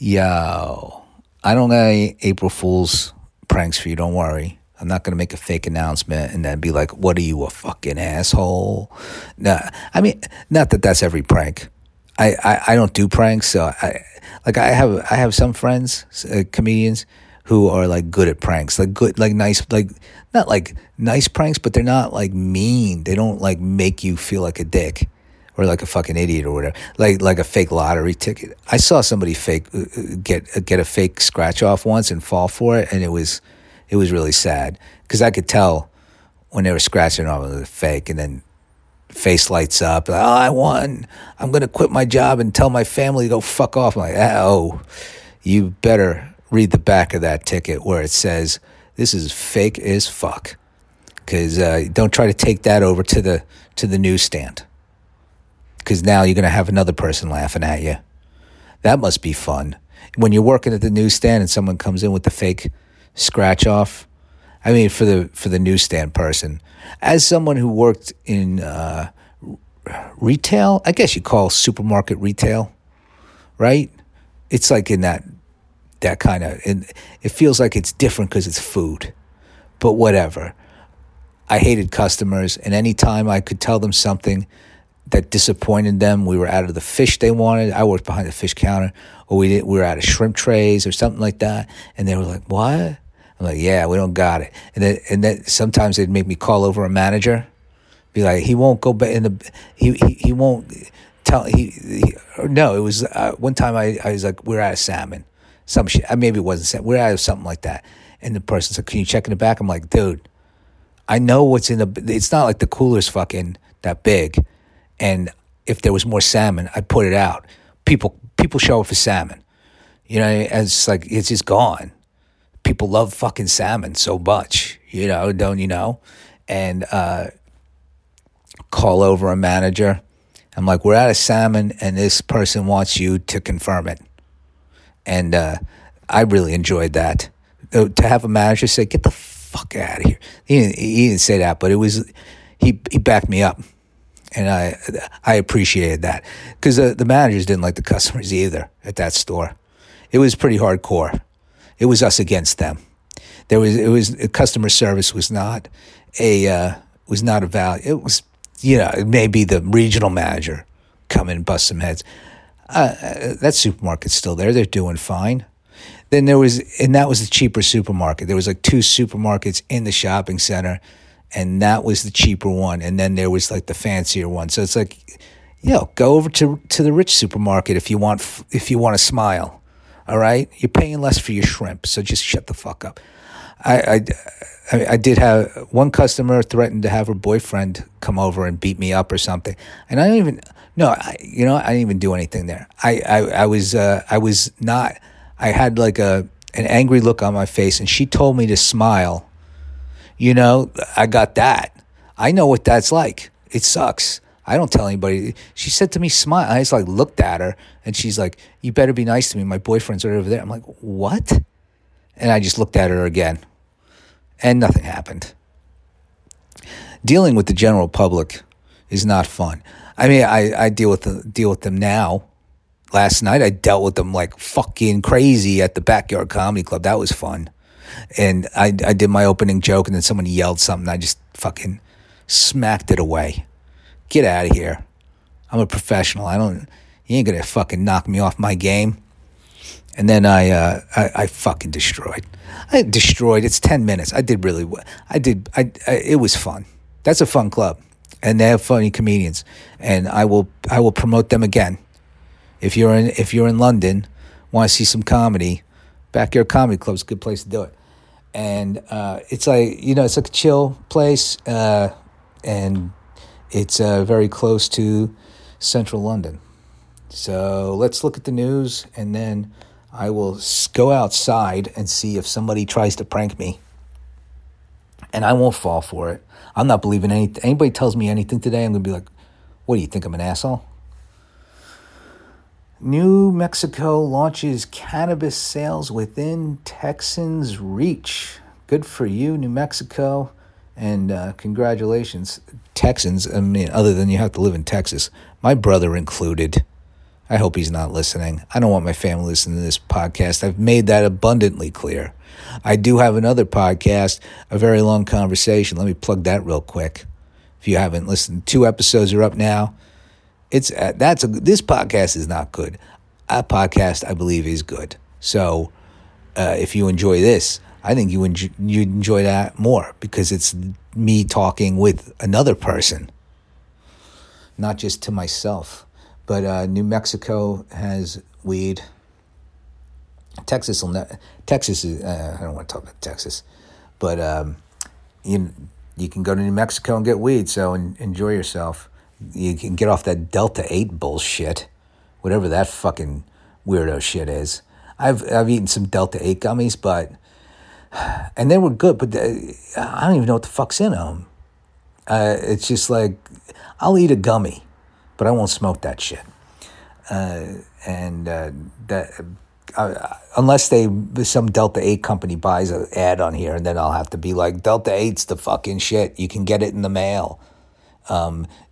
Yo, I don't got any April Fool's pranks for you, don't worry. I'm not going to make a fake announcement and then be like, what are you, a fucking asshole? Nah, I mean, not that that's every prank. I don't do pranks, so I have some friends, comedians, who are like good at pranks, like good, like nice, like not like nice pranks, but they're not like mean. They don't like make you feel like a dick or like a fucking idiot or whatever. Like a fake lottery ticket. I saw somebody get a fake scratch off once and fall for it, and it was really sad because I could tell when they were scratching off it was fake, and then face lights up. Like, oh, I won! I'm gonna quit my job and tell my family to go fuck off. I'm like, oh, you better read the back of that ticket where it says, this is fake as fuck. Because don't try to take that over to the newsstand. Because now you're going to have another person laughing at you. That must be fun. When you're working at the newsstand and someone comes in with the fake scratch-off, I mean, for the newsstand person. As someone who worked in retail, I guess you call supermarket retail, right? It's like in that kind of, and it feels like it's different because it's food, but whatever. I hated customers, and any time I could tell them something that disappointed them, we were out of the fish they wanted. I worked behind the fish counter, or we were out of shrimp trays or something like that, and they were like, "What?" I'm like, "Yeah, we don't got it." And then sometimes they'd make me call over a manager, be like, "He won't go back in the he won't tell he or no." It was one time I was like, "We're out of salmon." Some shit. Maybe it wasn't. We're out of something like that. And the person said, can you check in the back? I'm like, dude, I know what's in the... It's not like the cooler's fucking that big. And if there was more salmon, I'd put it out. People show up for salmon. You know, and it's like, it's just gone. People love fucking salmon so much. You know, don't you know? And call over a manager. I'm like, we're out of salmon and this person wants you to confirm it. And I really enjoyed that. To have a manager say, get the fuck out of here. He didn't say that, but it was, he backed me up. And I appreciated that. Because the managers didn't like the customers either at that store. It was pretty hardcore. It was us against them. Customer service was not a value. It was, you know, maybe the regional manager come in and bust some heads. That supermarket's still there. They're doing fine. Then there was, and that was the cheaper supermarket. There was like two supermarkets in the shopping center, and that was the cheaper one. And then there was like the fancier one. So it's like, you know, go over to the rich supermarket if you want to smile. All right, you're paying less for your shrimp, so just shut the fuck up. I did have one customer threatened to have her boyfriend come over and beat me up or something, and I didn't even do anything there. I had like an angry look on my face, and she told me to smile. You know, I got that. I know what that's like. It sucks. I don't tell anybody. She said to me, smile. I just like looked at her, and she's like, you better be nice to me. My boyfriend's right over there. I'm like, what? And I just looked at her again, and nothing happened. Dealing with the general public is not fun. I mean, I deal with them now. Last night, I dealt with them like fucking crazy at the Backyard Comedy Club. That was fun. And I did my opening joke, and then someone yelled something. I just fucking smacked it away. Get out of here. I'm a professional. You ain't gonna fucking knock me off my game. And then I fucking destroyed. It's 10 minutes. I did really well. It was fun. That's a fun club. And they have funny comedians. And I will promote them again. If you're in London, want to see some comedy, Backyard Comedy Club's a good place to do it. And it's like, you know, it's like a chill place. And it's very close to central London. So let's look at the news, and then I will go outside and see if somebody tries to prank me. And I won't fall for it. I'm not believing anybody tells me anything today. I'm going to be like, what do you think, I'm an asshole? New Mexico launches cannabis sales within Texans' reach. Good for you, New Mexico. And congratulations, Texans. I mean, other than you have to live in Texas. My brother included. I hope he's not listening. I don't want my family listening to this podcast. I've made that abundantly clear. I do have another podcast, A Very Long Conversation. Let me plug that real quick. If you haven't listened, 2 episodes are up now. This podcast is not good. That podcast, I believe, is good. So if you enjoy this, I think you'd enjoy that more because it's me talking with another person, not just to myself. But New Mexico has weed. Texas is. I don't want to talk about Texas, but you can go to New Mexico and get weed. So enjoy yourself. You can get off that Delta 8 bullshit, whatever that fucking weirdo shit is. I've eaten some Delta 8 gummies, and they were good, but I don't even know what the fuck's in them. It's just like I'll eat a gummy, but I won't smoke that shit. Unless some Delta 8 company buys an ad on here, and then I'll have to be like, Delta 8's the fucking shit. You can get it in the mail.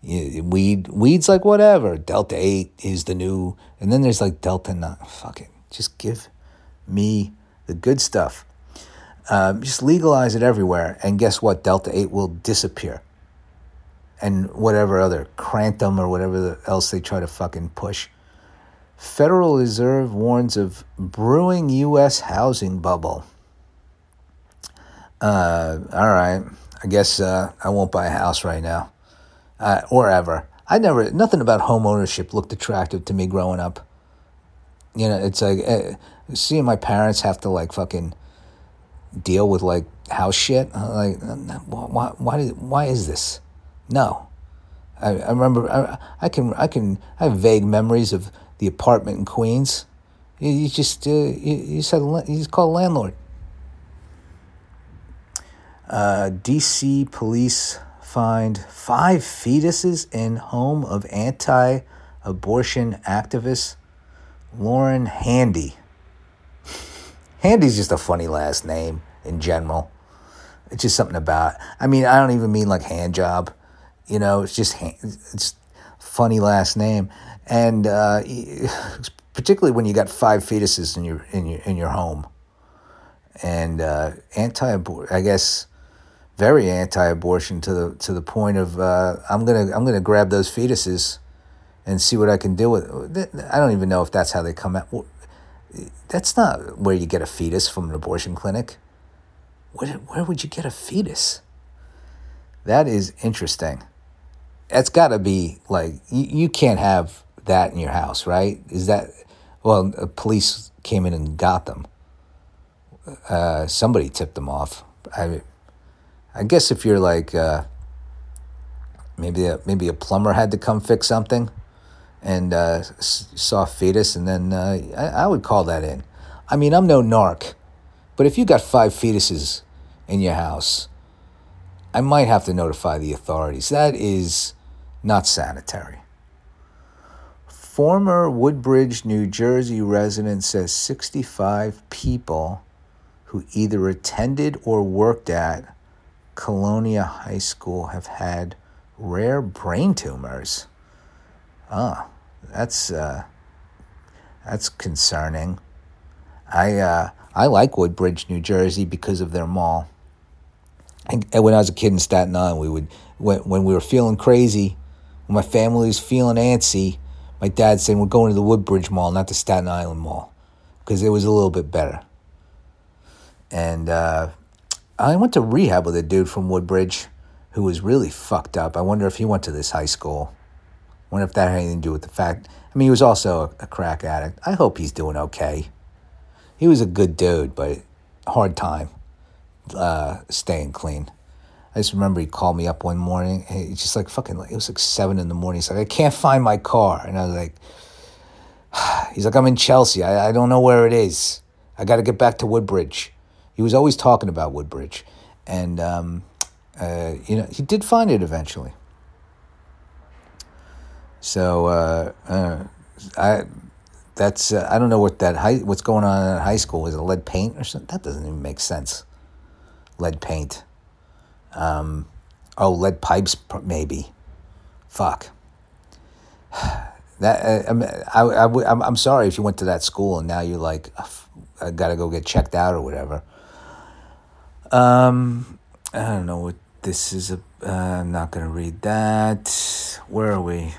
Weed's like whatever. Delta 8 is the new, and then there's like Delta 9. Fuck it. Just give me the good stuff. Just legalize it everywhere, and guess what? Delta 8 will disappear. And whatever other Crantum or whatever else they try to fucking push. Federal Reserve warns of brewing U.S. housing bubble. All right. I guess I won't buy a house right now. Or ever. Nothing about home ownership looked attractive to me growing up. You know, it's like seeing my parents have to like fucking deal with like house shit. Like, why is this? No. I remember, I have vague memories of the apartment in Queens. You just call a landlord. DC police find 5 fetuses in home of anti-abortion activist Lauren Handy. Handy's just a funny last name in general. It's just something about, I mean, I don't even mean like hand job. You know, it's just it's funny last name, and particularly when you got 5 fetuses in your home, and anti-abortion, I guess, very anti-abortion to the point of I'm gonna grab those fetuses, and see what I can do with it. I don't even know if that's how they come out. That's not where you get a fetus from an abortion clinic. Where would you get a fetus? That is interesting. That's got to be, like, you can't have that in your house, right? Is that, well, police came in and got them. Somebody tipped them off. I guess if you're, like, maybe a plumber had to come fix something and saw a fetus, and then I would call that in. I mean, I'm no narc, but if you got 5 fetuses in your house, I might have to notify the authorities. That is not sanitary. Former Woodbridge, New Jersey resident says 65 people who either attended or worked at Colonia High School have had rare brain tumors. That's concerning. I like Woodbridge, New Jersey because of their mall. And when I was a kid in Staten Island, we would, when we were feeling crazy, when my family was feeling antsy, my dad said, we're going to the Woodbridge Mall, not the Staten Island Mall, because it was a little bit better. And I went to rehab with a dude from Woodbridge who was really fucked up. I wonder if he went to this high school. I wonder if that had anything to do with the fact. I mean, he was also a crack addict. I hope he's doing okay. He was a good dude, but hard time. Staying clean. I just remember he called me up one morning. And it's just like fucking, it was like 7 in the morning. He's like, I can't find my car. And I was like, he's like, I'm in Chelsea. I don't know where it is. I got to get back to Woodbridge. He was always talking about Woodbridge. And, you know, he did find it eventually. So, I don't know what what's going on in high school. Is it lead paint or something? That doesn't even make sense. Lead paint. Lead pipes, maybe. Fuck. That I'm sorry if you went to that school and now you're like, I gotta go get checked out or whatever. I don't know what this is. I'm not gonna read that. Where are we?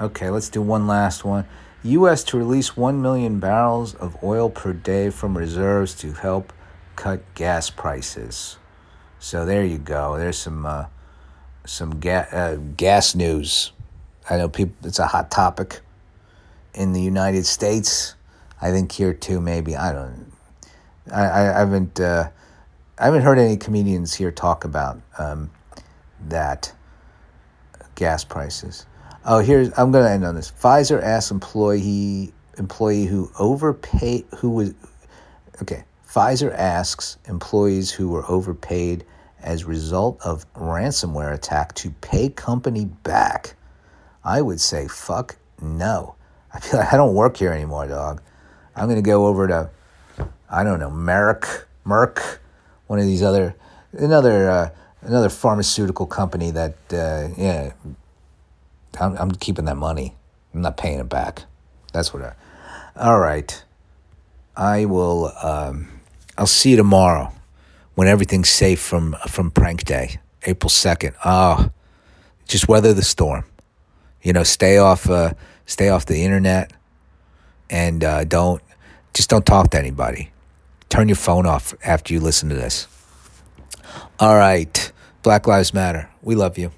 Okay, let's do one last one. U.S. to release 1 million barrels of oil per day from reserves to help cut gas prices. So there you go. There's some gas news. I know people. It's a hot topic in the United States. I think here too. Maybe I don't. I haven't heard any comedians here talk about that gas prices. Oh, I'm going to end on this. Pfizer asks employee who overpaid Pfizer asks employees who were overpaid as result of ransomware attack to pay company back. I would say, fuck no. I feel like I don't work here anymore, dog. I'm going to go over to, I don't know, Merck, one of these other, another pharmaceutical company that, I'm keeping that money. I'm not paying it back. That's what all right. I will, I'll see you tomorrow when everything's safe from prank day, April 2nd. Oh, just weather the storm. You know, stay off the internet, and don't talk to anybody. Turn your phone off after you listen to this. All right, Black Lives Matter. We love you.